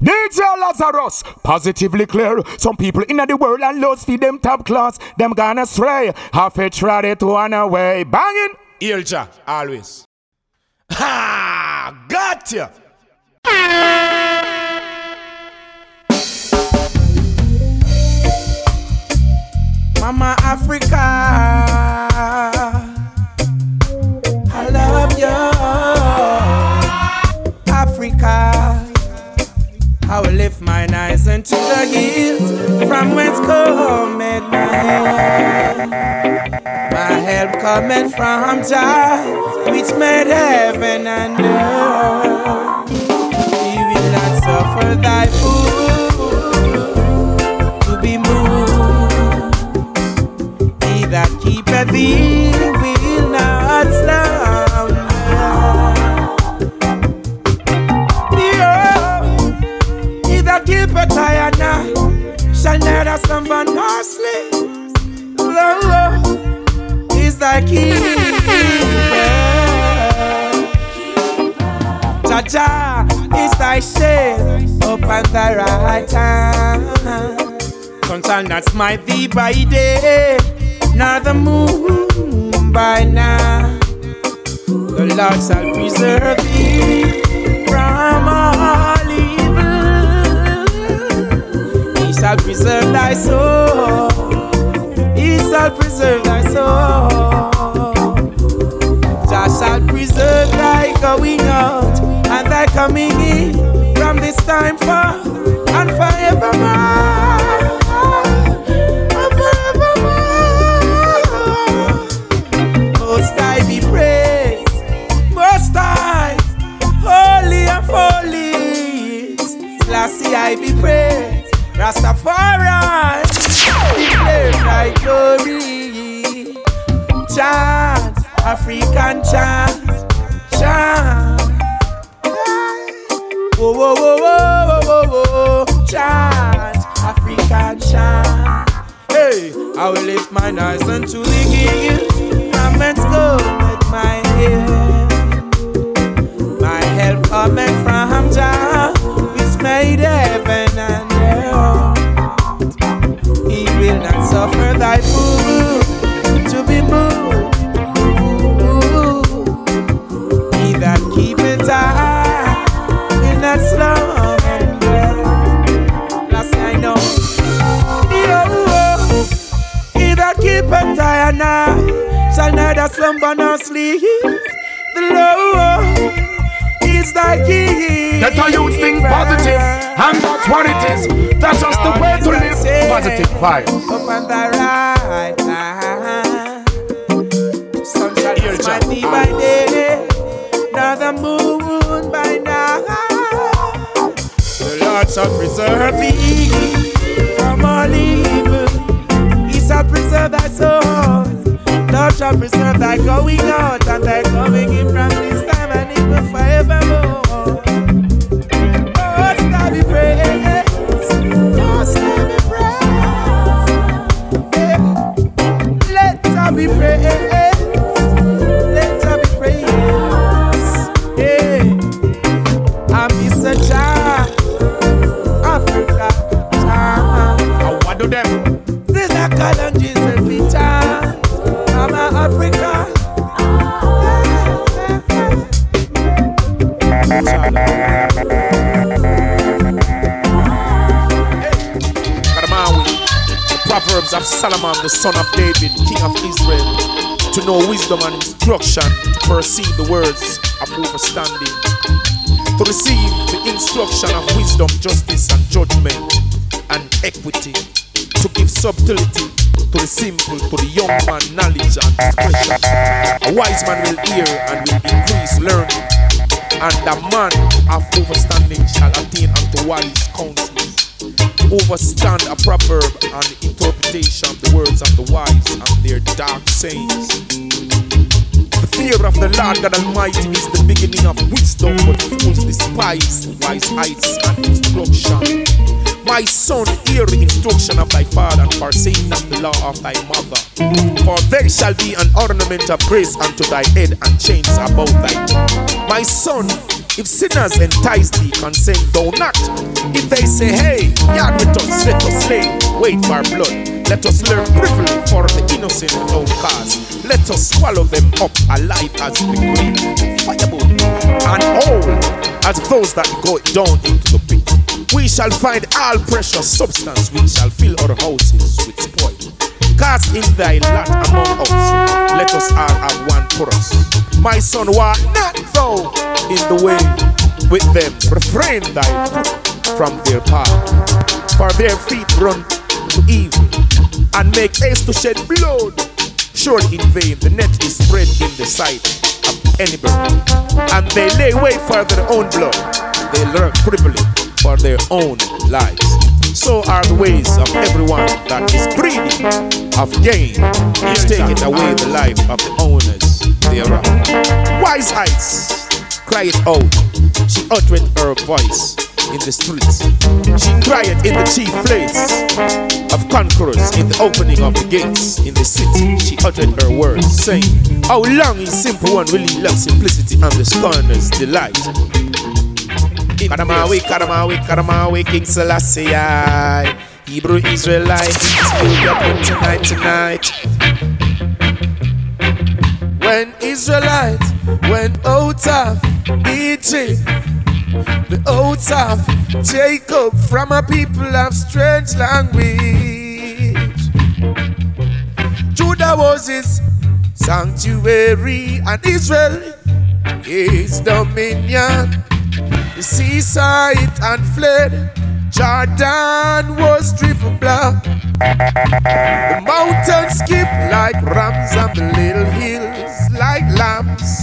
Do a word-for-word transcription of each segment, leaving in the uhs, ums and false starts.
D J Lazarus, positively clear. Some people in the world and loads feed them top class. Them gonna stray. Half a try it one away. Banging. Ilja, always. Ha! Got ya! Mama Africa, I love you. Africa, I will lift mine eyes unto the hills, from whence cometh my help. My help cometh from Jah, which made heaven and earth. He will not suffer thy foot to be moved. He that keepeth thee will not slumber. But I shall neither slumber nor sleep. Lord is thy keeper. Jah Jah is thy shade upon thy right hand. Sun shall not smite thee by day, nor the moon by night. The Lord shall preserve thee from all evil. He shall preserve thy soul. He shall preserve thy soul. Jah shall preserve thy going out and thy coming in from this time forth and forevermore. And forevermore. Most High be praised. Most High, holy and holy. Selassie I be praised. Rastafari, declare thy glory. Chant, African chant, chant. Oh, oh, oh, oh, oh, oh, chant, African chant. Hey, I will lift mine eyes unto the hills, from whence cometh my help. My help cometh from Jah, which made heaven and He will not suffer thy food to be moved. Ooh. He that keepeth thy will not slumber. Last I know. Yo, he that keepeth thy night shall neither slumber nor sleep. The Lord is thy king. Let our youth think positive, and that's what it is. That's just the way to live. Positive vibes. Up on the right hand. Sun shall not smite thee by day, nor the moon by night. The Lord shall preserve thee from all evil. He shall preserve thy soul. The Lord shall preserve thy going out and thy coming in from this time. Forevermore. Oh, stop me praise. Oh, stop me praise. Hey, let her be praised. Let her be praised. Hey, I'm Mister Jah, Africa Jah. I want to them. This I call on Jesus be Jah. I'm a Africa. Hey. Kedamawi, the Proverbs of Solomon, the son of David, king of Israel, to know wisdom and instruction, to perceive the words of understanding, to receive the instruction of wisdom, justice and judgment and equity, to give subtlety to the simple, to the young man, knowledge and discretion. A wise man will hear and will increase learning. And the man of overstanding shall attain unto wise counsels. Overstand a proverb and the interpretation of the words of the wise and their dark sayings. The fear of the Lord God Almighty is the beginning of wisdom, but fools despise wise heights and instruction. My son, hear the instruction of thy father, and forsake not the law of thy mother. For there shall be an ornament of grace unto thy head, and chains about thy neck. My son, If sinners entice thee, consent thou not. If they say, hey, yard with us, let us slay, wait for blood. Let us learn privily for the innocent outcast. Let us swallow them up alive as we breathe. Fireball and all as those that go down into the pit. We shall find all precious substance, we shall fill our houses with spoil. Cast in thy lot among us, let us all have one chorus. My son, why not thou in the way with them? Refrain thy foot from their path, for their feet run to evil, and make haste to shed blood. Sure in vain the net is spread in the sight of any bird, and they lay wait for their own blood. They lurk privily for their own lives. So are the ways of everyone that is greedy of gain, is taking away the life of the owners thereof. Wise eyes cried out, she uttered her voice in the streets. She cried in the chief place of conquerors, in the opening of the gates in the city. She uttered her words, saying, how long is simple one really love simplicity and the scorner's delight? Kedamawi, Kedamawi, Kedamawi, King Selassie, Hebrew Israelite, you got him tonight, tonight. When Israelites went out of Egypt, the oaths of Jacob from a people of strange language, Judah was his sanctuary and Israel his dominion. The sea saw it and fled, Jordan was driven black. The mountains skipped like rams and the little hills like lambs.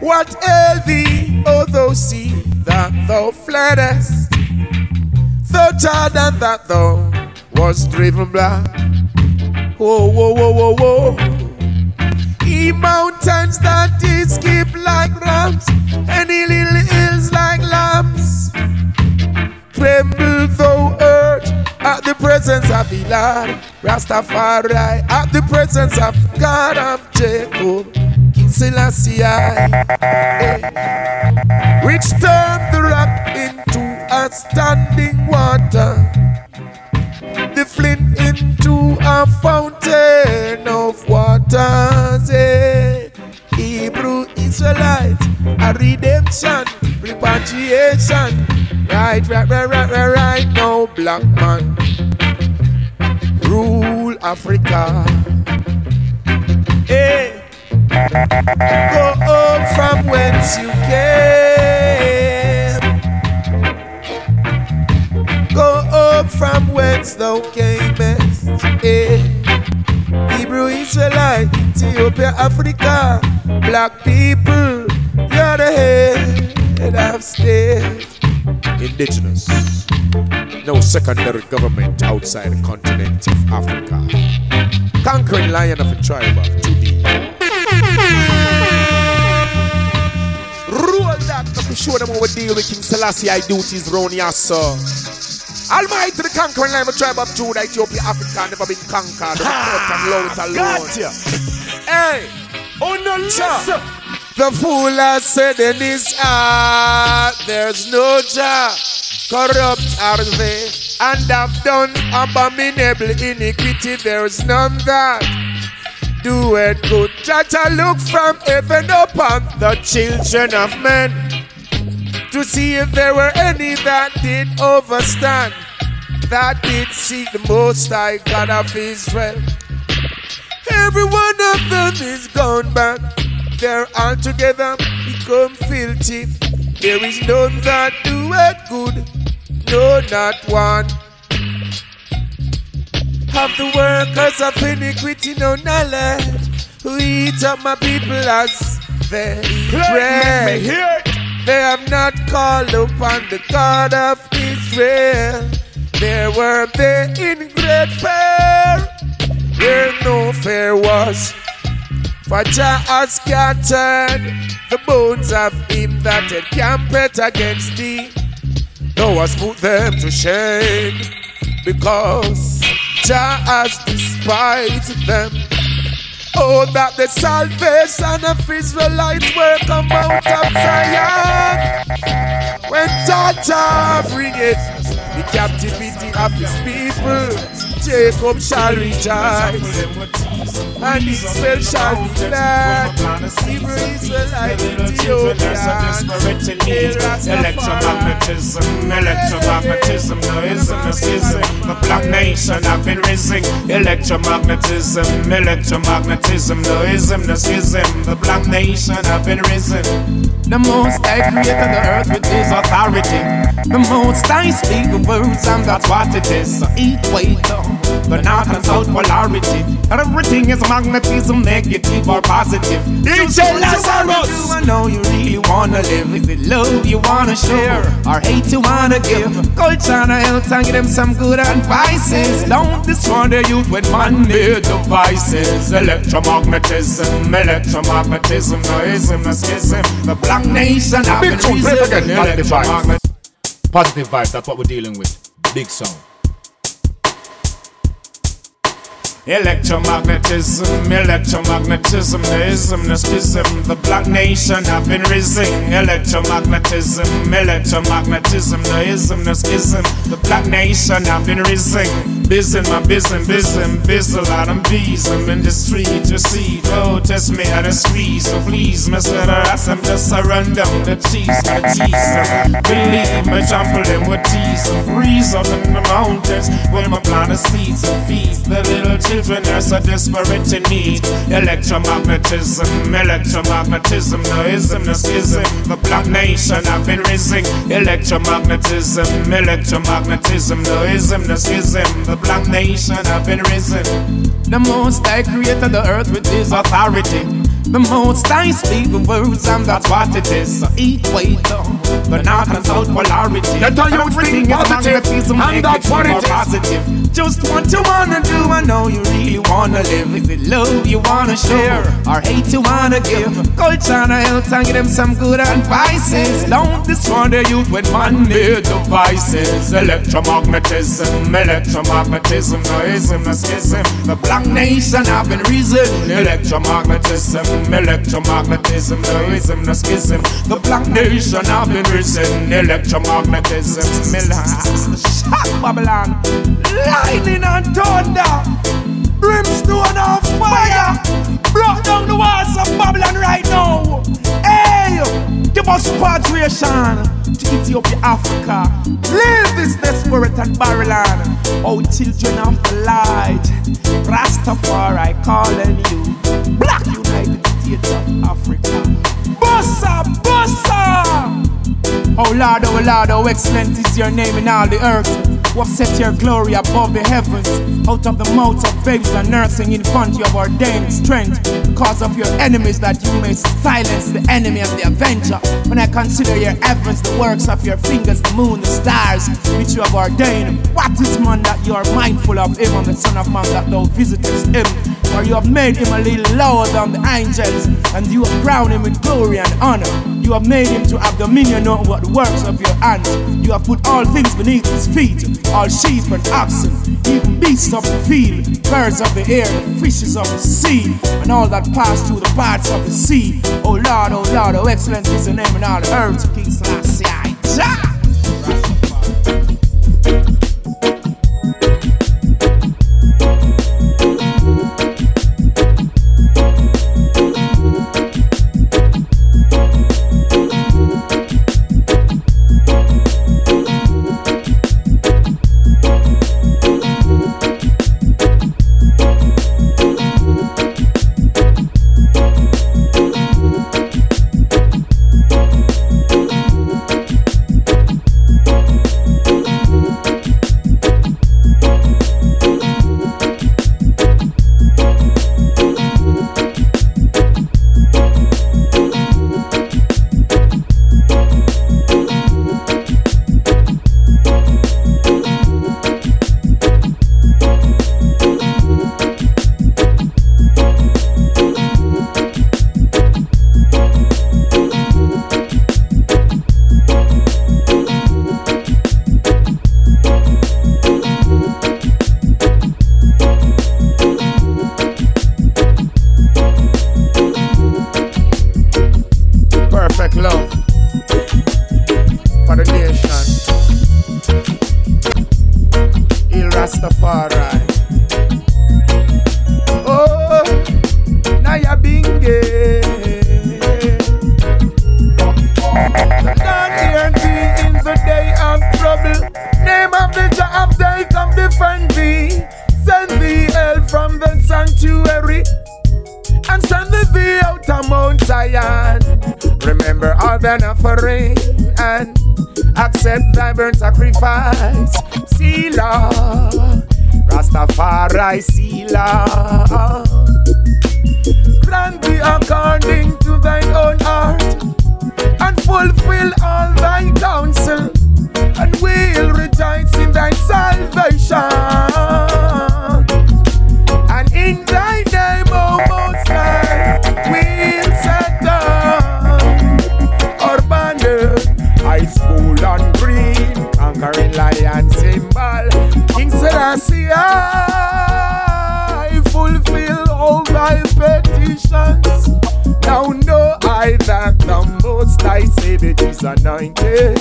What ailed thee, O thou sea, that thou fleddest? Thou Jordan, that thou was driven black. Oh, whoa, whoa, whoa, whoa. Ye mountains that did skip like rams, and ye little hills like lambs. Tremble thou earth at the presence of the Lord, Rastafari, at the presence of God of Jacob. Selassie, eh, which turned the rock into a standing water, the flint into a fountain of waters. Eh. Hebrew Israelites, a redemption, repatriation. Right, right, right, right, right, right now, black man, rule Africa. Eh. Go home from whence you came. Go home from whence thou camest. Eh. Hebrew, Israelite, Ethiopia, Africa, black people, you're the head of state. Indigenous, no secondary government outside the continent of Africa. Conquering lion of a tribe of Judah. Rule that, not to show them how we deal with King Selassie. I do his round here, sir. Almighty, the conquering line of the tribe of Judah, Ethiopia, Africa, never been conquered. The court and law it alone. Gotcha. Hey, oh no, listen. The fool has said in his heart, there's no Jah. Corrupt are they, and have done abominable iniquity. There's none that do it good. Judge, I look from heaven upon the children of men to see if there were any that did overstand, that did seek the Most High God of Israel. Every one of them is gone back, they're altogether become filthy. There is none that do it good, no, not one. Have the workers of iniquity no knowledge, who eat up my people as they eat bread. They have not called upon the God of Israel. There were they in great fear, where no fear was. For Jah had scattered the bones of him that had camped against thee. Thou hast put them to shame, because Jah has despised them. Oh, that the salvation of Israelites will come out of Zion. When Jah bring it, the captivity of his people, Jacob shall rejoice, and Israel shall be glad. Hebrew Israelite, Ethiopian, electromagnetism, electromagnetism, noism is ism. The black nation have been rising. Electromagnetism, electromagnetism, noism is ism. The black nation have been risen. The Most High created the earth with His authority. The Most High speak the words, and that's what it is. Equator, the north and south polarity. Everything is magnetism, negative or positive. D J Lazarus! Do I know you really wanna live? Is it love you wanna share? Or hate you wanna give? Go China Health and give them some good advices. Don't destroy the youth with man-made devices. Electromagnetism, electromagnetism, noism, the schism. The black nation have been reason. Positive vibes. Positive vibes, that's what we're dealing with. Big song. Electromagnetism, electromagnetism, the ism, the schism. The black nation have been rising. Electromagnetism, electromagnetism, the ism, the schism. The black nation have been rising. Bizzin, my bizzin, bizzin, bizzle out them bees. I'm in the street, you see. Oh, test me at a squeeze. So please, Mister Rass, I'm just surrender the cheese, the cheese. Believe me, trample them with teas. Freeze up in the mountains where my plant the seeds and feeds the little children. Children are so desperate in need. Electromagnetism, electromagnetism, the ism, the schism. The black nation have been rising. Electromagnetism, electromagnetism, the ism, the schism. The black nation have been risen. The Most High created the earth with His authority. The Most High speak the words, and that's what it is. Equator, the north and south polarity. Let the youth think positive, and that's what it is. Positive. Just what you wanna do, I know you really wanna live. Is it love you wanna share, or hate you wanna give? Go China Health and give them some good advices. Don't destroy the youth with man-made devices. Electromagnetism, electromagnetism, the ism, the schism. The black nation have been reason. Electromagnetism. Electromagnetism, the ism, the schism. The black nation have been risen. Electromagnetism, shock Babylon, lightning and thunder, brimstone and fire. Broke down the walls of Babylon right now. Hey, give us patriation to Ethiopia, Africa. Live this desperate and barren. Oh, children of the light, Rastafari calling you. Black United States of Africa. Bossa, bossa! Oh Lord, oh Lord, oh excellent is your name in all the earth. Who have set your glory above the heavens. Out of the mouths of babes and nursing infant you have ordained strength. Because of your enemies that you may silence the enemy and the avenger. When I consider your heavens, the works of your fingers, the moon, the stars, which you have ordained. What is man that you are mindful of him, and the son of man that thou visitest him? For you have made him a little lower than the angels, and you have crowned him with glory and honor. You have made him to have dominion over what works of your hands. You have put all things beneath his feet, all sheep and oxen, even beasts of the field, birds of the air, the fishes of the sea, and all that pass through the parts of the sea. Oh Lord, oh Lord, oh excellent is your name in all the earth. King Selassie, I Rastafari. Oh, Nyabinghi. Stand here and be in the day of trouble. Name of the Jah of Day, come defend thee. Send thee help from the sanctuary. And send thee out of Mount Zion. Remember all thine offering and accept thy burnt sacrifice. Selah, Rastafari, Selah. Grant thee according to thine own heart, and fulfill all thy counsel, and we'll rejoice in thy salvation. And in thy name, O Most High, we'll set up our banner, high school on green, conquering lion symbol. King Selassie, I fulfill all thy petitions. Now know I that the Most High Savior is anointed.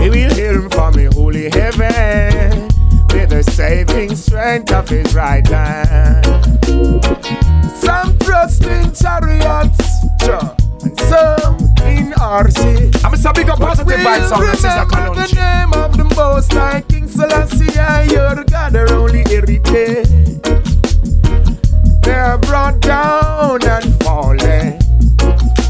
He will hear from a holy heaven with the saving strength of his right hand. Some trust in chariots, and some in horses. I'm a big up positive vibes song. This is a remember the name of the Most High, King Selassie, your God, our only heritage. They are brought down and fallen,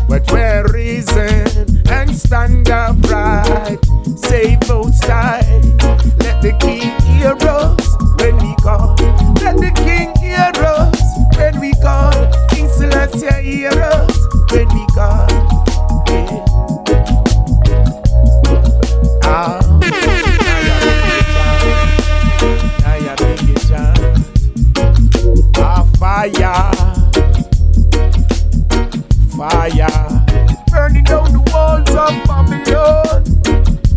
but we'll reason and stand upright. Save both sides. Let the King hear us when we call. Let the King hear us when we call. King Selassie hear us when we call. Yeah. Ah. Now you're big chance. Ah, fire. Fire burning down the walls of Babylon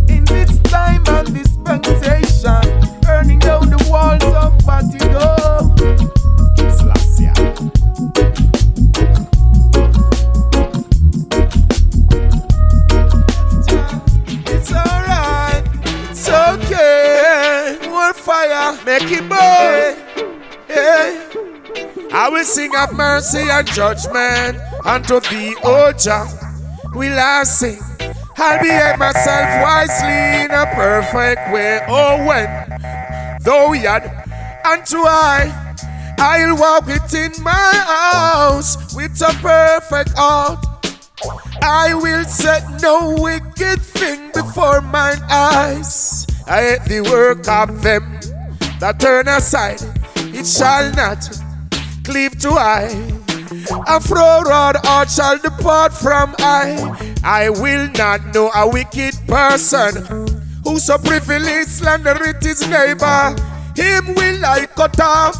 in this time and dispensation, burning down the walls of Vatican. King Selassie, it's alright, it's okay. More fire, make it burn. Yeah. I will sing of mercy and judgment. Unto thee, O Jah, will I sing. I'll behave myself wisely in a perfect way. Oh, when thou yard unto I, I'll walk within my house with a perfect heart. I will set no wicked thing before mine eyes. I hate the work of them that turn aside. It shall not cleave to I. A fraud or art shall depart from I. I will not know a wicked person who so privily slandereth his neighbor. Him will I cut off,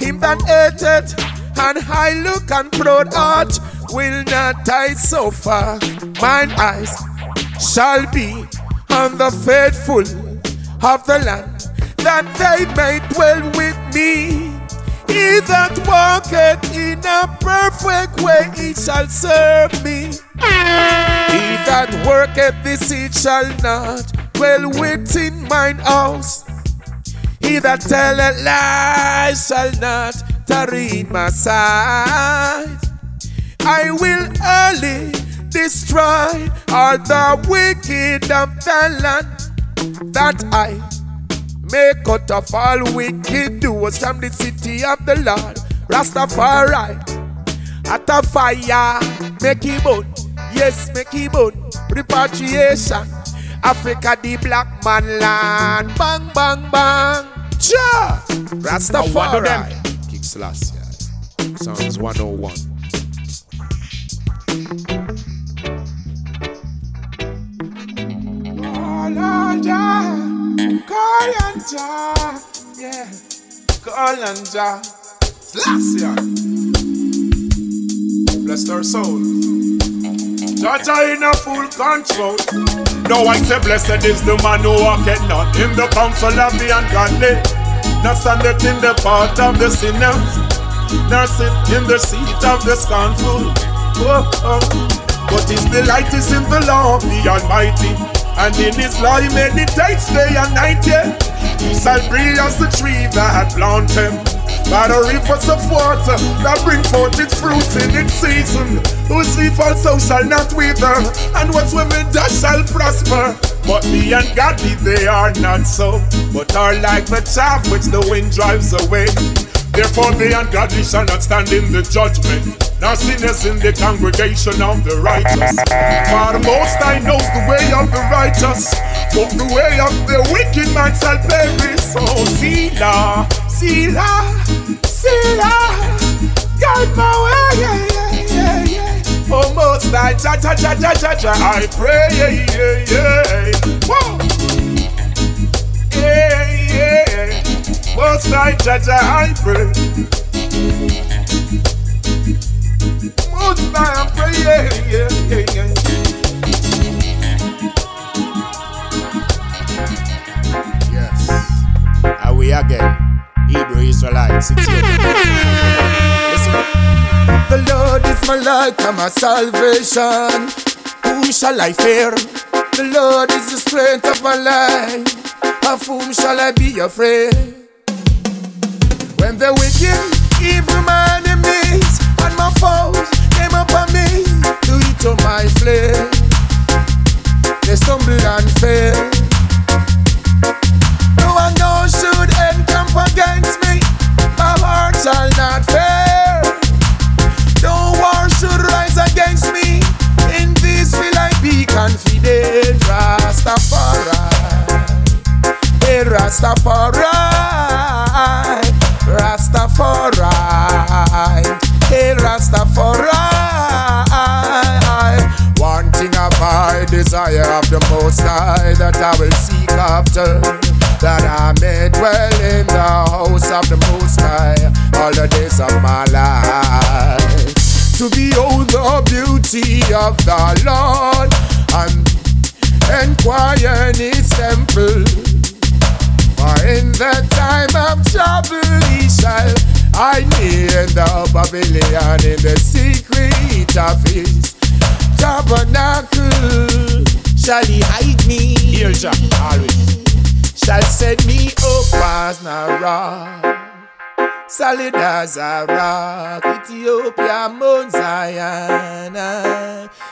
him that hateth and high look and proud heart will not I suffer. Mine eyes shall be on the faithful of the land, that they may dwell with me. He that walketh in a perfect way, he shall serve me. He that worketh this, he shall not dwell within mine house. He that telleth lies shall not tarry in my sight. I will early destroy all the wicked of the land, that I may cut off all wicked doers from the city of the Lord. Rastafari, at a fire, make it burn. Yes, make it burn. Repatriation, Africa the black man land. Bang, bang, bang. Cha! Rastafari. King Selassie. Sounds one oh one. Oh, Lord, yeah. Call and Jah, yeah. Call and Jah, Selassie. Bless their soul. Jah Jah in a full control. Now I say blessed is the man who walketh not in the counsel of the ungodly, nor standeth in the path of the sinners, nor sit in the seat of the scornful. Oh, oh. But his delight is in the law of the Almighty, and in his law he meditates day and night, yeah. Siberia as the tree that plant him, by the rivers of water that bring forth its fruit in its season. Whose leaf also shall not wither, and whatsoever that shall prosper. But the ungodly, they are not so, but are like the chaff which the wind drives away. Therefore the ungodly shall not stand in the judgment, nor sinners in the congregation of the righteous. For the Most High knows the way of the righteous, but the way of the wicked man shall perish. So Selah, Selah, Selah, guide my way, yeah, yeah, yeah. Oh, Most High, cha cha cha cha cha cha, I pray, yeah, yeah, yeah. Whoa. Yeah, yeah. Most High, cha cha, I pray. Most High, I pray, yeah, yeah, yeah, yeah. Yes. Are we again? Hebrew Israelites, it's your listen. The Lord is my light and my salvation. Whom shall I fear? The Lord is the strength of my life. Of whom shall I be afraid? When the wicked, evil, my enemies and my foes came upon me to eat up my flesh, they stumble and fail. No one knows should encamp against me. My heart shall not fail. No war should rise against me. In this will I be confident. Rastafari, hey Rastafari, Rastafari, hey Rastafari. One thing of I desire of the Most High that I will seek after, that I may dwell in the house of the Most High all the days of my life. To behold the beauty of the Lord and inquire in His temple. For in the time of trouble He shall hide me in the pavilion, in the secret of His tabernacle. Shall He hide me? He'll jump always. Shall set me up as a rock, solid as a rock. Ethiopia, Mount Zion,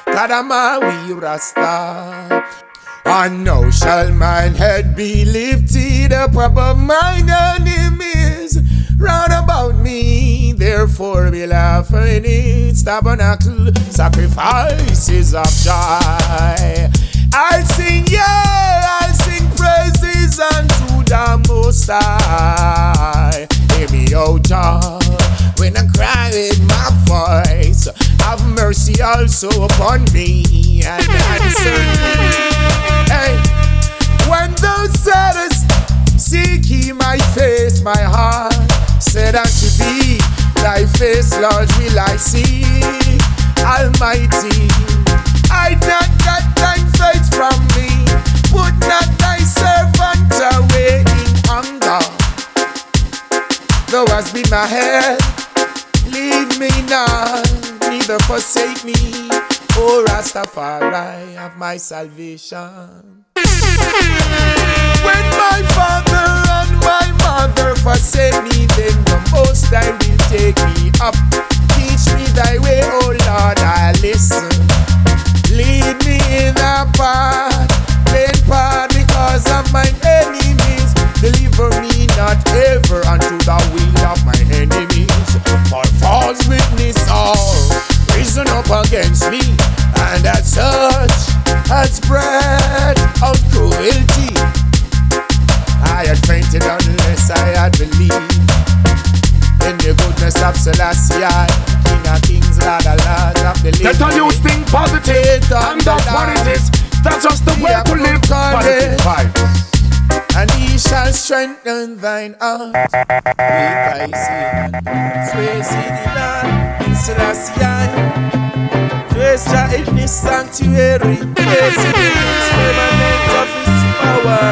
Kedamawi, Rasta. And now shall mine head be lifted up above mine enemies round about me. Therefore will I furnish tabernacle sacrifices of joy. I'll sing, yeah, I'll sing praises unto the Most High. Hear me, O God, when I cry with my voice. Have mercy also upon me and answer me. Hey, when thou saidest, seek ye my face, my heart said unto thee, thy face, Lord, will I see. Almighty, I not got thine face from me. Put not thy servant away in anger. Thou hast been my help. Leave me not, neither forsake me. O Rastafari of my salvation. When my father and my mother forsake me, then the Most High will take me up. Teach me thy way, O Lord, I listen. Lead me in the path, plain path, because of my enemies. Deliver me not ever unto the will of my enemies. For false witness all risen up against me, and as such had spread out cruelty. I had fainted unless I had believed in the goodness of Selassie, King of Kings, Lord of Lords of the living. Let you think positive, and that's what it is. That's just the way to live. Positive vibes. And He shall strengthen thine arms. With thy sin, praise in the land, in Selassie. Praise Jah in His sanctuary. Praise in the firmament of His power.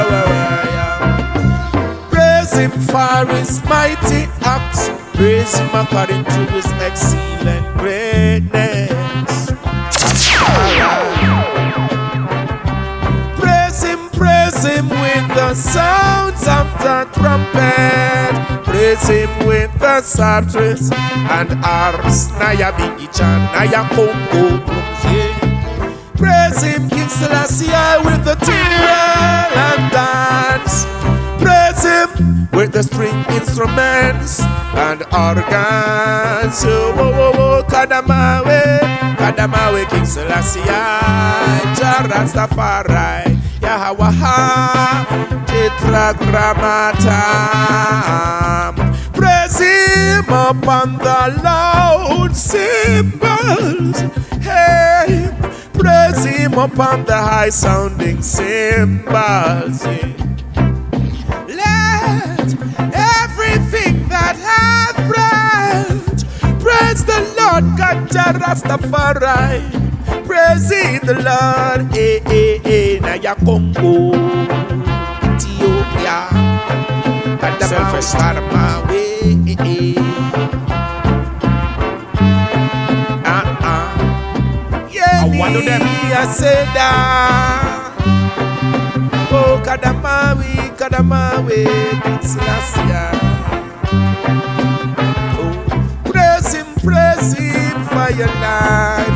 Praise Him for His mighty acts. Praise Him according to His excellent greatness. Praise Him, praise Him with the the sounds of the trumpet. Praise him with the psalteries and arms. Nyabinghi chan, Nyakongo Kumye. Praise him, King Selassie, with the timbrel and dance. Praise him with the string instruments and organs. Oh, oh, oh, oh, Kedamawi, Kedamawi, King Selassie, Rastafari. Yahawaha, Tetragramata. Praise him upon the loud cymbals. Hey, praise him upon the high sounding cymbals. Hey. Let everything that hath breath praise the Lord, God, Rastafari. Praise the Lord, eh, eh, eh, Naya Congo, Ethiopia, and the surface out of my way, eh, eh. Uh-uh. Yeah, one of them, I said, oh, Kedamawi, Kedamawi, King Selassie. Oh, praise him, praise him for your life.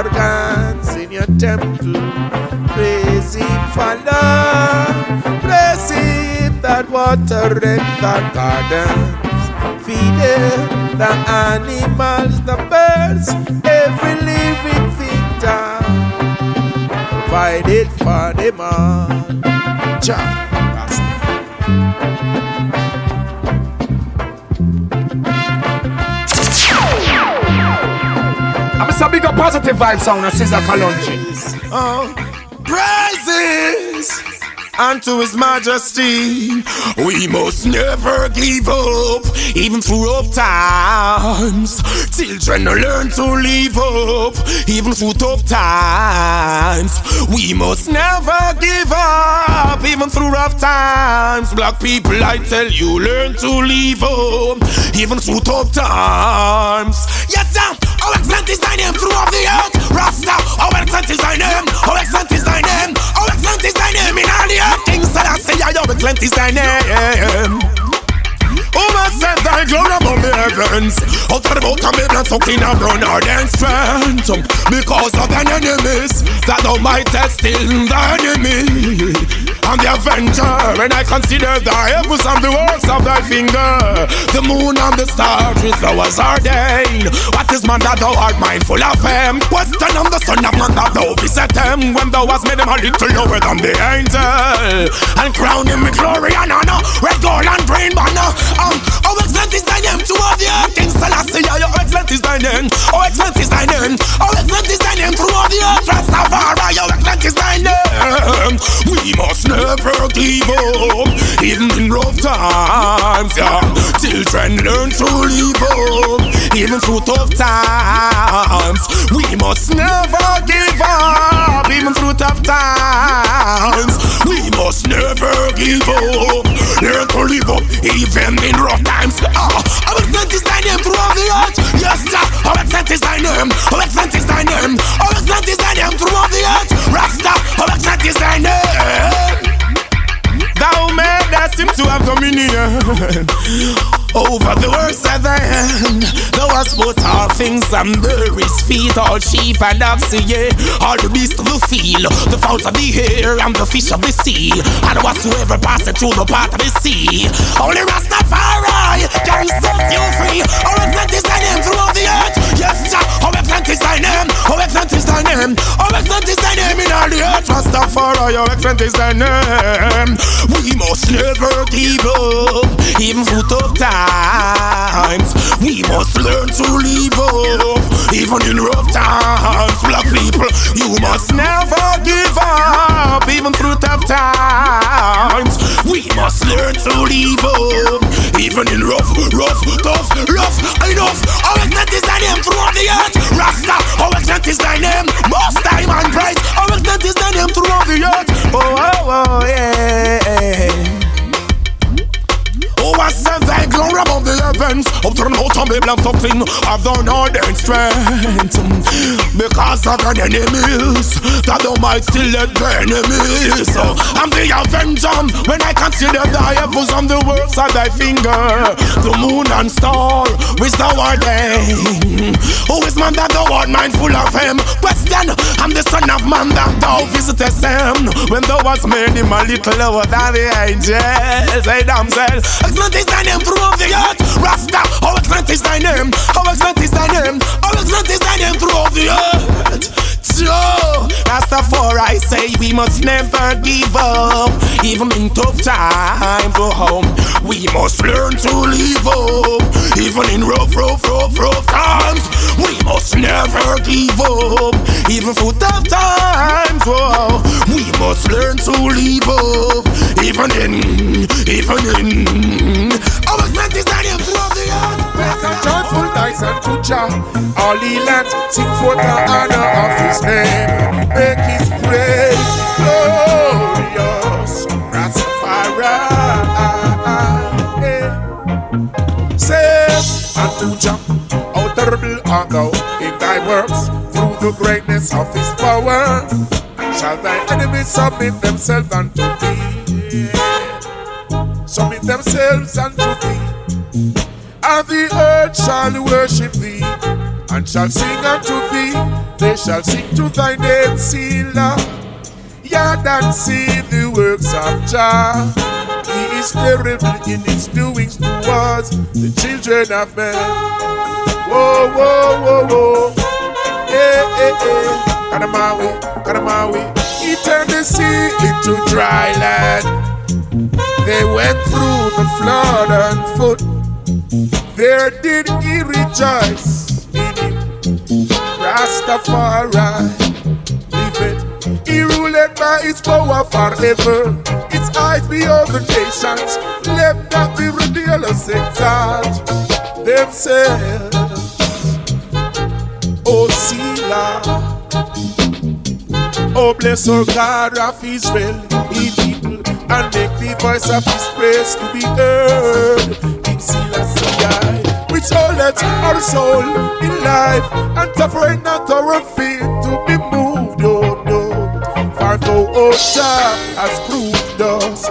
Organs in your temple, praise him for love, praise him that watered the gardens, feeding the animals, the birds, every living thing down, provided for them all. Jah. A bigger positive vibe sound and Sizzla Kalonji. Oh, praises unto His Majesty. We must never give up, even through rough times. Children learn to live up, even through tough times. We must never give up, even through rough times. Black people, I tell you, learn to live up, even through tough times. Yes, sir. How excellent is thy name throughout the earth, Rasta. How excellent is thy name, how excellent is thy name, how excellent is thy name in all the earth. King Selassie, how excellent is thy name. Oh, my said thy glory among the heavens. Out of the mouth of babes and suckling and runner than strength. Because of thine enemies, that thou mightest still thy enemy. I'm the avenger, and I consider the heavens and the works of thy finger. The moon and the stars which thou hast ordained. What is man that thou art mindful of him? Question on the son of man that thou visit him. When thou hast made him a little lower than the angel, and crowned him with glory and honor, red, gold and green banner. Um, how excellent is thy name to all the earth, King Selassie, how excellent is thy name, how excellent is thy name, how excellent is thy name through all the earth, Rastafari, how excellent is thy name. We must never give up, even in rough times, yeah. Children learn to live up, even through tough times. We must never give up, even through tough times. We must never give up, learn to live up, even in rough times. Oh, how excellent is thy name throughout the earth. Yes, sir. How excellent is thy name, how excellent is thy name, how excellent is thy name throughout the earth, Rasta. How excellent is thy name. Thou madest him to have dominion over the works of thy hand. Thou hast put all things under his feet, all sheep and oxen, yeah, all the beasts of the field, the fowls of the air, and the fish of the sea, and whatsoever passeth through the path of the sea. Only Rastafari can set you free. How excellent is thy name throughout the earth. Yes, Jah. How excellent is thy name. How excellent is thy name. How excellent is thy name in all the earth. Rastafari, how excellent is thy name. We must never give up, even through tough times. We must learn to live up, even in rough times. Black people, you must never give up, even through tough times. We must learn to live up, even in rough, rough, tough, rough, enough. How excellent is thy name throughout the earth, Rasta. How excellent is thy name, most time and praise. How excellent is thy name throughout the earth. Oh, oh, oh, yeah. Oh, I said thy glory above the heavens, up to turn out and be black something. I've done all their strength because of their enemies. That they might still let their enemies. I'm the avenger when I consider the heavens and the works of thy finger. The moon and star, which thou art they? Who is man that thou art mindful of him? Question, I'm the son of man that thou visitest him. When thou was made him a little lower than the angels. Say themselves, excellent is thy name throughout the earth. Rasta, how excellent is thy name? How excellent is thy name? How excellent is thy name throughout the earth? Joe, Rastafari say we must never give up. Even in tough time for home, we must learn to live up. Even in rough, rough, rough, rough times, we must never give up. Even for tough times, oh, we must learn to live up. Even in, even in our plenty stadiums throughout the earth. Bless and joyful dice and to Jah, all he lands sing for the honor of his name. Make his praise glorious, Rastafari. Yeah. Says unto Jah, how terrible art thou in thy works, through the greatness of his power, shall thy enemies submit themselves unto thee. Submit themselves unto thee, and the earth shall worship thee, and shall sing unto thee. They shall sing to thy name, Selah. Yea, that see the works of Jah. He is terrible in his doings towards the children of men. Whoa, whoa, whoa, whoa. Hey, hey, hey. Kedamawi, Kedamawi. He turned the sea into dry land. They went through the flood on foot. There did he rejoice in it. Rastafari, leave it. He ruled by his power forever. His eyes beyond the nations. Let not the ridiculous exalt themselves. Oh, Selah, oh, bless O God of Israel, ye people, and make the voice of his praise to be heard. King Selassie, which holdeth our soul in life, and suffering not our feet to be moved, oh no. For thou, O Jah, hast proved us,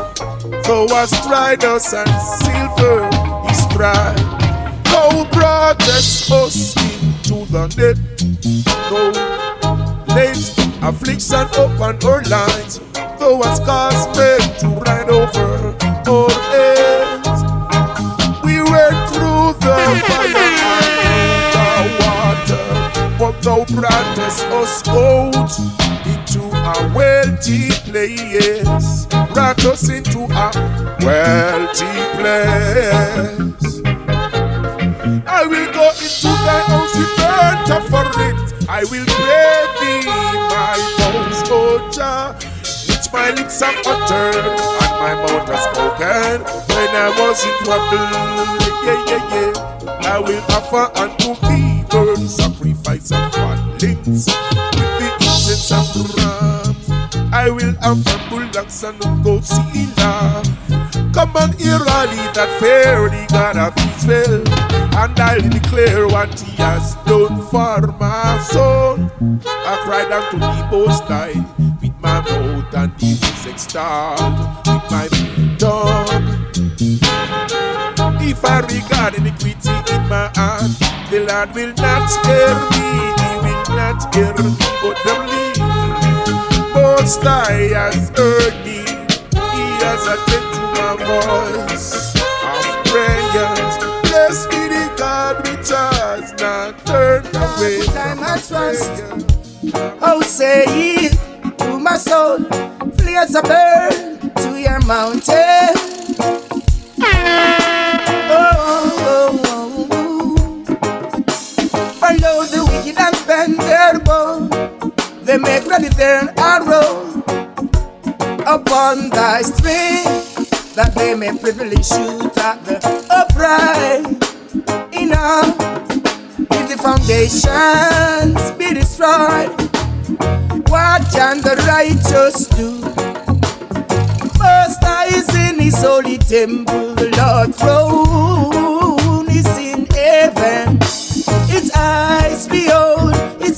thou hast tried us, and silver is tried. Thou broughtest us into the net. Though lays affliction upon our lines, though has caused men to ride over our heads. We went through the fire and the water, but thou broughtest us out into a wealthy place. Brought us into a wealthy place. I will go into thy house with burnt offering. I will pray thee, my vows, O Jah, which my lips have uttered and my mouth has spoken. When I was in trouble, yeah, yeah, yeah, I will offer unto thee burnt sacrifice of fatlings with the incense of rams. I will offer bullocks and goats, Selah. Come and hear Ali, that fairy God of Israel, and I'll declare what he has done for my soul. I cried unto the Most High with my mouth, and he was extolled with my tongue. If I regard iniquity in my heart, the Lord will not hear me. He will not hear me, but the Most High has heard me. He has attended to my voice of prayers. Bless me, the God which has not turned away. Time I trust, oh say ye to my soul, flee as a bird to your mountain. Oh, oh, oh, oh. Follow the wicked and bend their bow. They make ready their arrow upon thy string, that they may privily shoot at the upright. Enough, if the foundations be destroyed, what can the righteous do? Most High is in his holy temple, the Lord's throne is in heaven.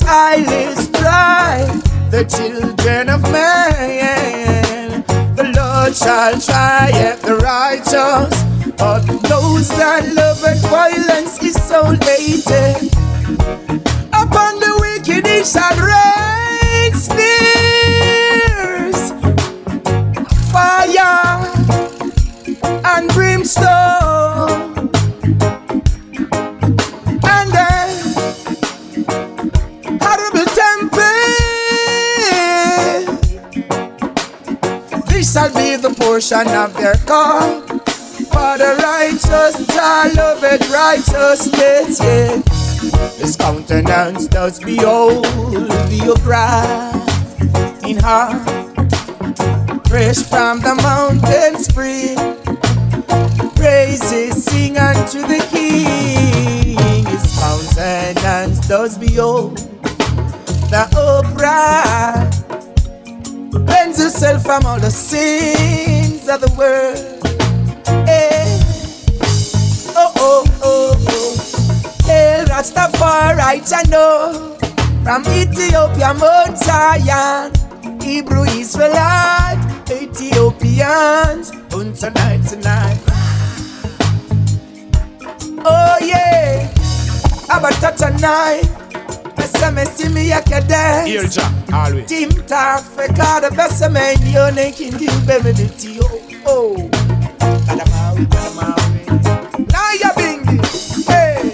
eyelids dry, the children of man. The Lord shall triumph the righteous, but those that love and violence is so hated. Upon the wicked it shall rain spears, fire and brimstone. Shall be the portion of their cup, for the righteous shall love it righteousness, yeah. His countenance does behold the upright in heart, fresh from the mountain spring. Praises sing unto the King. His countenance does behold the upright. Cleanse yourself from all the sins of the world. Hey. Oh, oh, oh, oh. Hail Rastafari, I know. From Ethiopia, Mount Zion. Hebrew, Israelite, Ethiopians. On tonight, tonight. Oh, yeah. Abata tonight. Me see me I can dance. Team talk for God the best of me. You're naked, you baby, the T O. Kedamawi, Kedamawi. Nyabinghi, hey.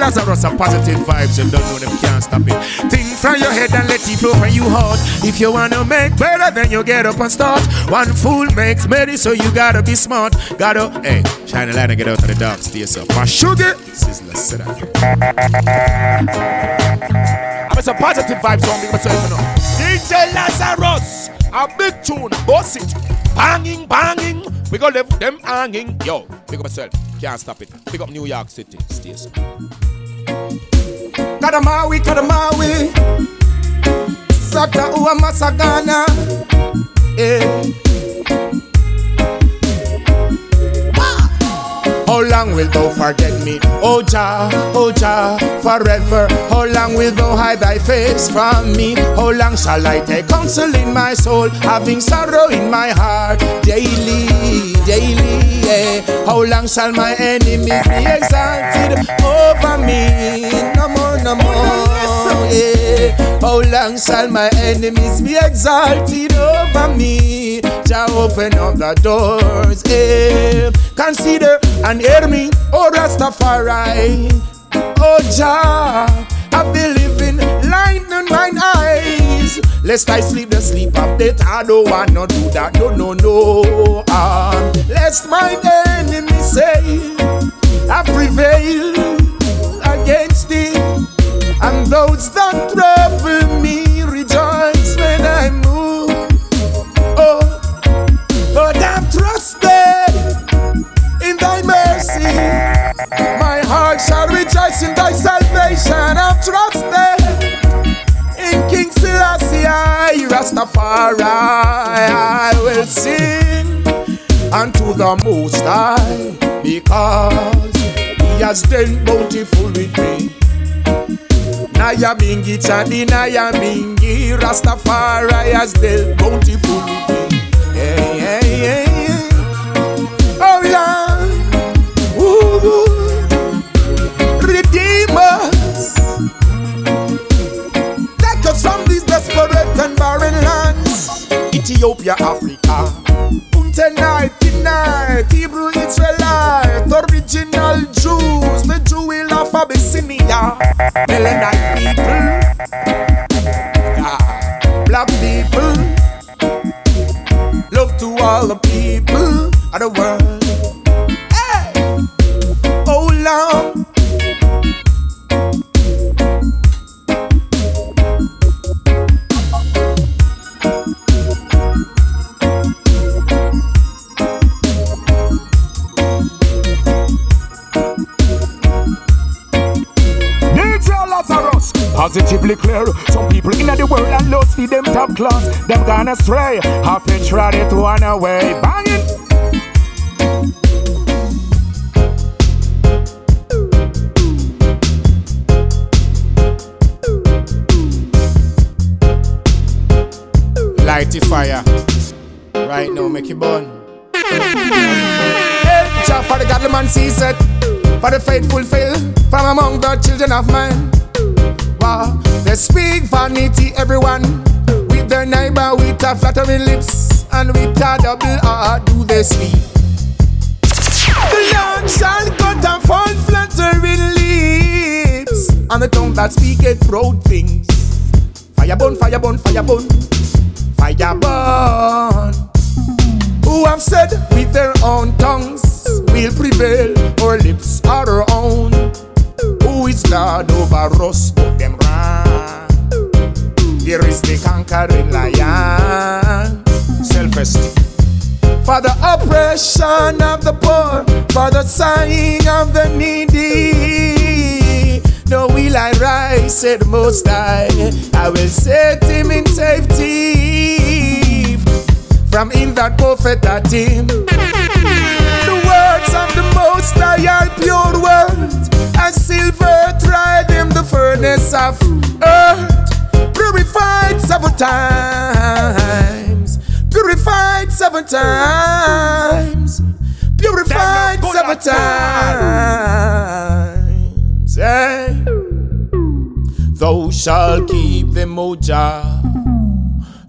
Lazarus and positive vibes, you don't know them can't stop it. Think from your head and let it flow from your heart. If you wanna make better, then you get up and start. One fool makes many, so you gotta be smart. Gotta, hey, shine a light and get out of the dark. Stay up, my sugar. Sizzla, Selah. I'm a positive vibes, so I'm big myself now. D J Lazarus, a big tune, boss it. Banging, banging. We got them hanging. Yo, big up myself. Can't stop it. Pick up New York City. Stay so. Kedamawi, Kedamawi. Sata uwa masagana. Eh. How long will thou forget me? Oh Jah, oh Jah, forever. How long will thou hide thy face from me? How long shall I take counsel in my soul, having sorrow in my heart daily, daily, yeah. How long shall my enemies be exalted over me? No more, no more, yeah. How long shall my enemies be exalted over me? Jah, open up the doors, yeah. Consider and hear me, oh Rastafari, oh Jah, I believe in light in mine eyes. Lest I sleep the sleep of death, I don't want to do that, no, no, no. Um, lest my enemy say, I prevail against thee, and those that trouble me rejoice when I move. Oh, but I'm trusted in thy mercy, my heart shall rejoice in thy salvation. I've trusted in King Selassie, I, Rastafari, I will sing unto the Most High, because He has been bountiful with me. Nyabinghi, Chandi, Nyabinghi, Rastafari has been bountiful with me. Yeah, yeah, yeah, yeah. Oh yeah. Redeem us. Take us from these desperate and barren lands. Ethiopia, Africa. Untenai, Tinai, Hebrew, Israelite, original Jews, the jewel of Abyssinia. Melanite people, yeah. Black people. Love to all the people of the world. Long. positively clear. Some people in the world and lost feed them top class. Them gonna stray, half a try it one away. Banging. Light the fire. Right now, make it burn. Hey, shout for the godly man sees it. For the faithful fail from among the children of man. Wow, they speak vanity, everyone. With their neighbor, with a flattering lips, and with a double R, do they speak? The Lord shall cut and fall flattering lips, and the tongue that speaketh proud things. Fire burn, fire burn, fire burn. Fire burn. Who have said with their own tongues will prevail, our lips are our own. Who is God over us, but them wrong? There is the conquering lion. Self-esteem. For the oppression of the poor, for the sighing of the needy, no will I rise, said the Most High. I will set him in safety from him that buffeted him. The words of the Most High are pure words, as silver tried in the furnace of earth. Purified seven times, purified seven times, purified seven times. Hey. Thou shalt keep them, O Jah,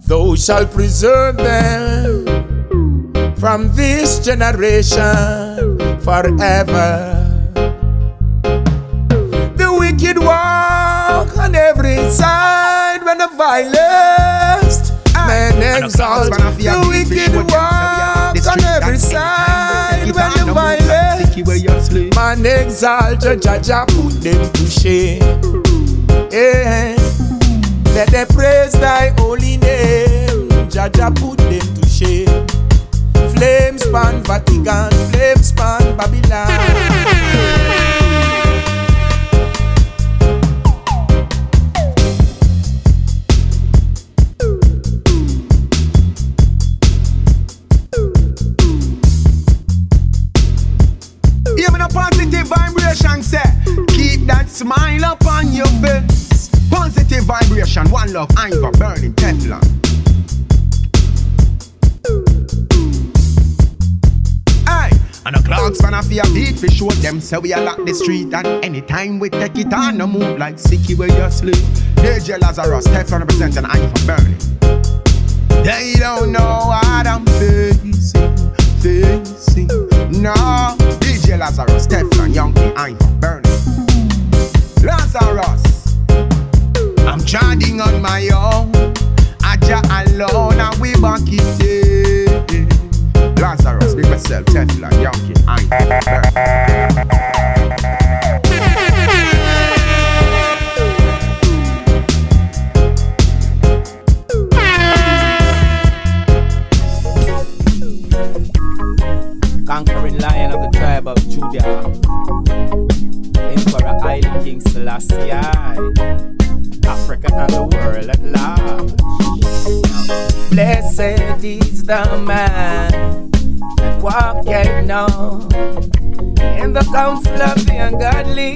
thou shalt preserve them from this generation forever. The wicked walk on every side when the vilest men exalt. The wicked walk on every side when the vilest man exalt. Jaja put them to shame. Yeah. Let them praise thy holy name. Jaja put them to shame. Flame span Vatican, flame span Babylon. Even a positive vibration, say, keep that smile upon your face. Positive vibration, one love, I'm for burning Teflon. And the clocks fan off your feet, we show them say we are lock the street. And anytime we take it on, no move like sicky where you sleep. D J Lazarus, Teflon represents and I'm from Berlin. They don't know what I'm facing, facing. No, D J Lazarus, Teflon, Yonki, I'm from Berlin. Lazarus, I'm charging on my own. Aja alone and we back it in. Lazarus, big myself, Tesla, Yankee, I'm conquering lion of the tribe of Judah, Emperor Island King Selassie, Africa and the world at large. Now, blessed is the man that walketh now in the counsel of the ungodly.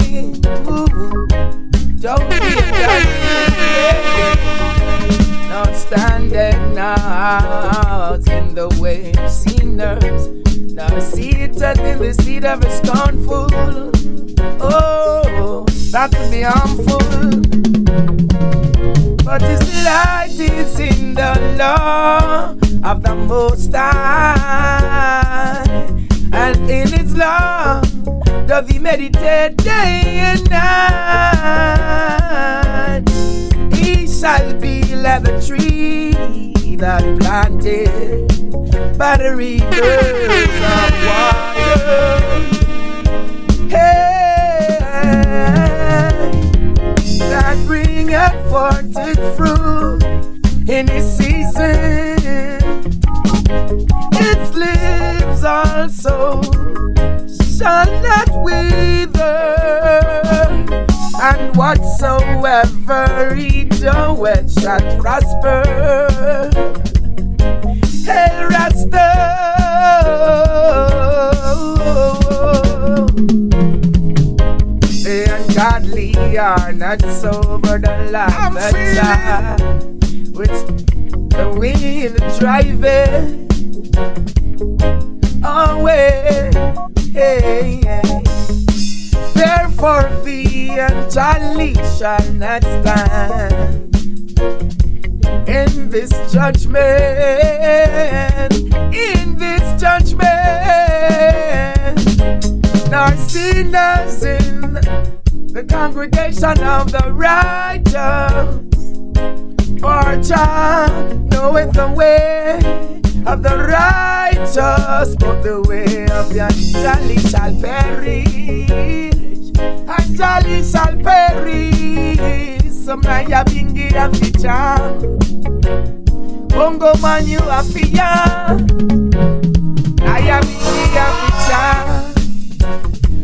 Ooh, don't be ungodly, yeah. Not standing out in the way of sinners, not seated in the seat of a scornful. Oh, that would be harmful. But his delight is in the law of the Most High, and in His love doth he meditate day and night. He shall be like the tree that planted by the rivers of water, hey, that bringeth forth its fruit in its season. Its leaves also shall not wither, and whatsoever he doeth shall prosper. Hail Rasta! The ungodly are not sober, the lack that which the wind driveth away. Hey, hey. Therefore the ungodly shall not stand in this judgment, in this judgment, nor sinners in the congregation of the righteous, for Jah knoweth the way of the righteous, but the way of the ungodly shall perish. Ungodly shall perish. Some Nyabinghi a ficha, Bongo man you a fiya. Nyabinghi a ficha,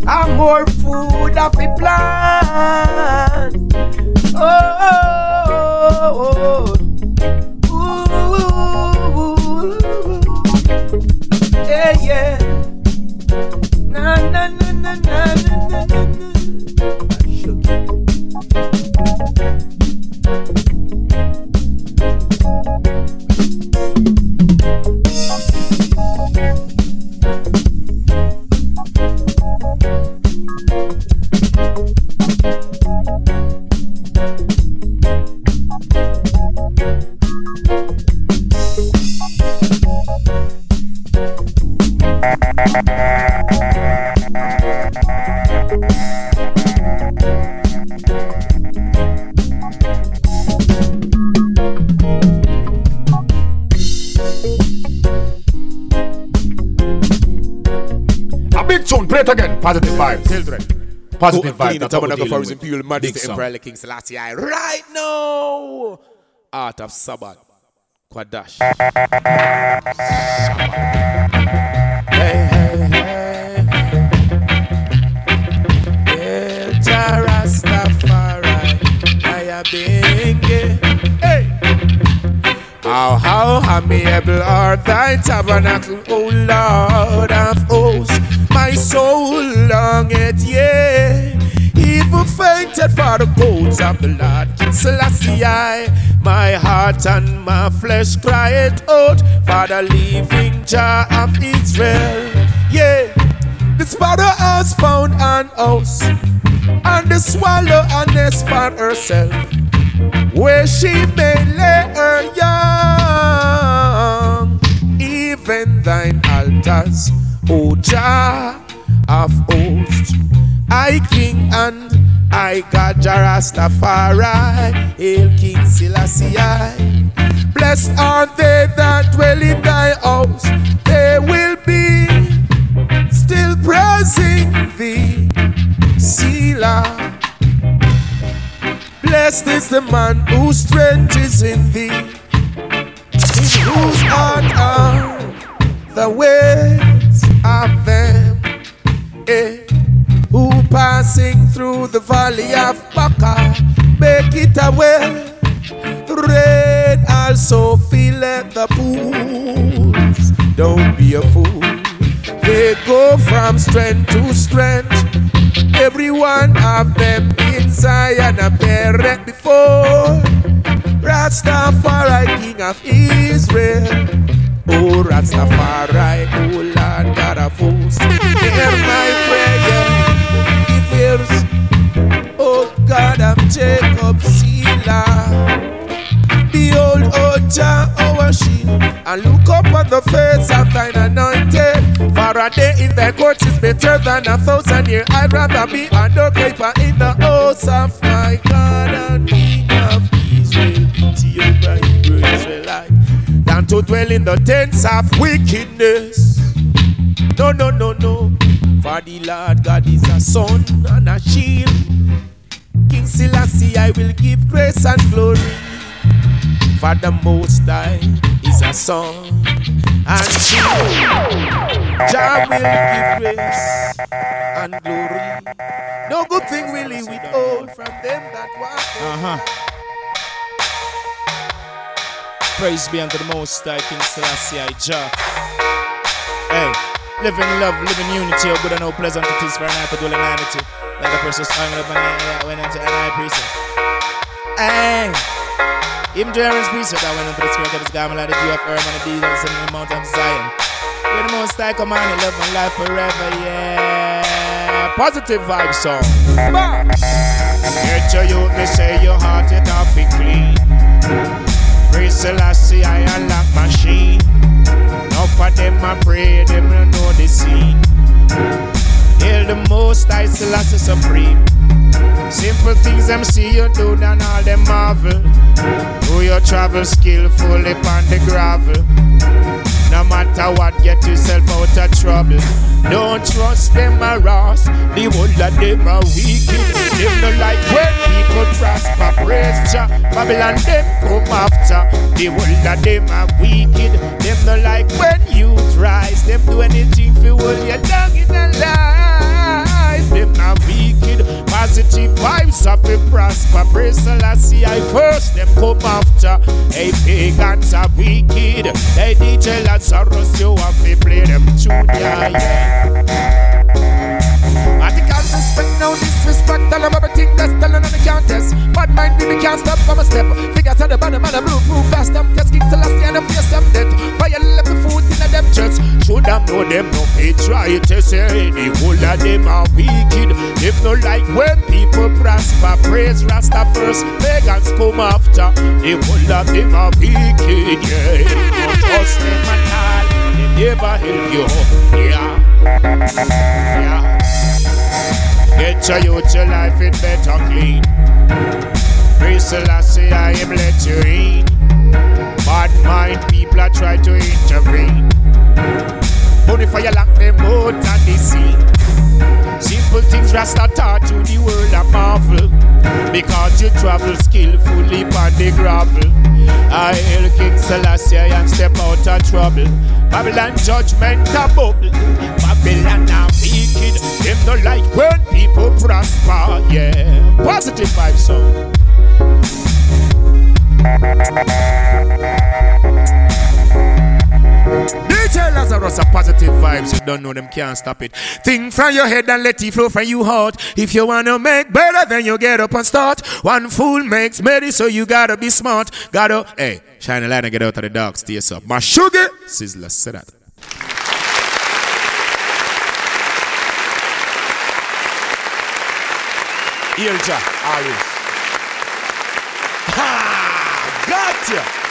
and more food a fi plan. Oh, oh, oh, oh. Ooh, yeah, yeah. Na na na na na na na. Positive vibes, children. Positive vibes. The tabernacle of His Imperial Majesty, Emperor King Selassie. Right now, Art of Sabbath, Kwadash. Hey, hey, hey. Jah Rastafari, Nyabinghi. Hey. How, how amiable art thy tabernacle, O Lord of hosts. My soul longeth, yea, even fainted for the coats of the Lord King Selassie. My heart and my flesh crieth out for the living Jah of Israel. Yea, the sparrow has found an house, and the swallow a nest for herself, where she may lay her young. Even thine altars, O Jah of hosts, I King and I God, Jah Rastafari, hail King Selassie. Blessed are they that dwell in thy house, they will be still praising thee, Selah. Blessed is the man whose strength is in thee, in whose heart are the ways of them, eh, who passing through the valley of Baca make it a well. The rain also filleth the pools. Don't be a fool. They go from strength to strength. Every one of them in Zion appeareth before Rastafari, King of Israel. Oh Rastafari, oh Lord God of hosts, hear my prayer. Give ears, oh God of Jacob, Selah. Behold, oh Jah, our shield, and look up on the face of thine anointed. For a day in thy court is better than a thousand years. I'd rather be a doorkeeper in the house of my God and King of Israel, Jehovah Hebrew Israelite, than to dwell in the tents of wickedness. No, no, no, no. For the Lord God is a sun and a shield. King Selassie, I will give grace and glory. For the Most High is a song and sing. Jah will give grace and glory. No good thing will he withhold from them that walk. Uh-huh. Praise be unto the Most High, King Selassie, Jah. Hey. Live in love, live in unity, oh good and oh pleasant it is for an eye to do an eye to like a precious arm of an eye when unto an eye priesthood. Aye, even to Aaron's priesthood that went unto the spirit of his garment, like the dew of Hermon and the deed of the mountain of Zion. With the Most High command, love and life forever, yeah. Positive vibe song. Here to you, they say your heart it off be clean. Praise Selassie, I unlock my sheep. For them I pray, them don't know the scene. Hail the Most High, Selassie Supreme. Simple things them see you do, than all them marvel. Do your travel skillfully upon the gravel. No matter what, get yourself out of trouble. Don't trust them a ass, the whole of them are wicked. Them no like when people prosper, praise Jah. Babylon them come after, the whole of them are wicked. Them no like when you rise, them do anything for all your dog in the life. Them are wicked, positive vibes up and prosper. Praise Selassie I first, them come after. Hey pagans are wicked, hey D J Lazarus you have to play them too, yeah, yeah. I think I'll respect, no disrespect. Tell them everything that's telling on the countess. But mind me, we can't stop from a step. Figures at the bottom of the blue, blue fast. I'm just King Selassie and I'm fierce, I'm dead. Fire left the foot in a them church. Should I know them, no they try to say the whole of them are wicked. If no like when people prosper, praise Rasta first, pagans come after. The whole of them are wicked, yeah. Don't trust them at all, they never help you up, yeah. Yeah. Get your youth, your life it better clean. Praise Selassie, I am let you in. Bad mind people are try to intervene. Only for your lack them out and they see. Simple things Rasta taught you the world a marvel. Because you travel skillfully on the gravel. I hail King Selassie and step out of trouble. Babylon judgment a bubble. Babylon a wicked. Them no like when people prosper. Yeah, positive vibe song. D J Lazarus a positive vibes. You don't know them can't stop it. Think from your head and let it flow from your heart. If you wanna make better, then you get up and start. One fool makes many, so you gotta be smart. Gotta, hey, shine a light and get out of the dark. Stay up, my sugar. Sizzla said that. Ilja, always. Ha! Gotcha.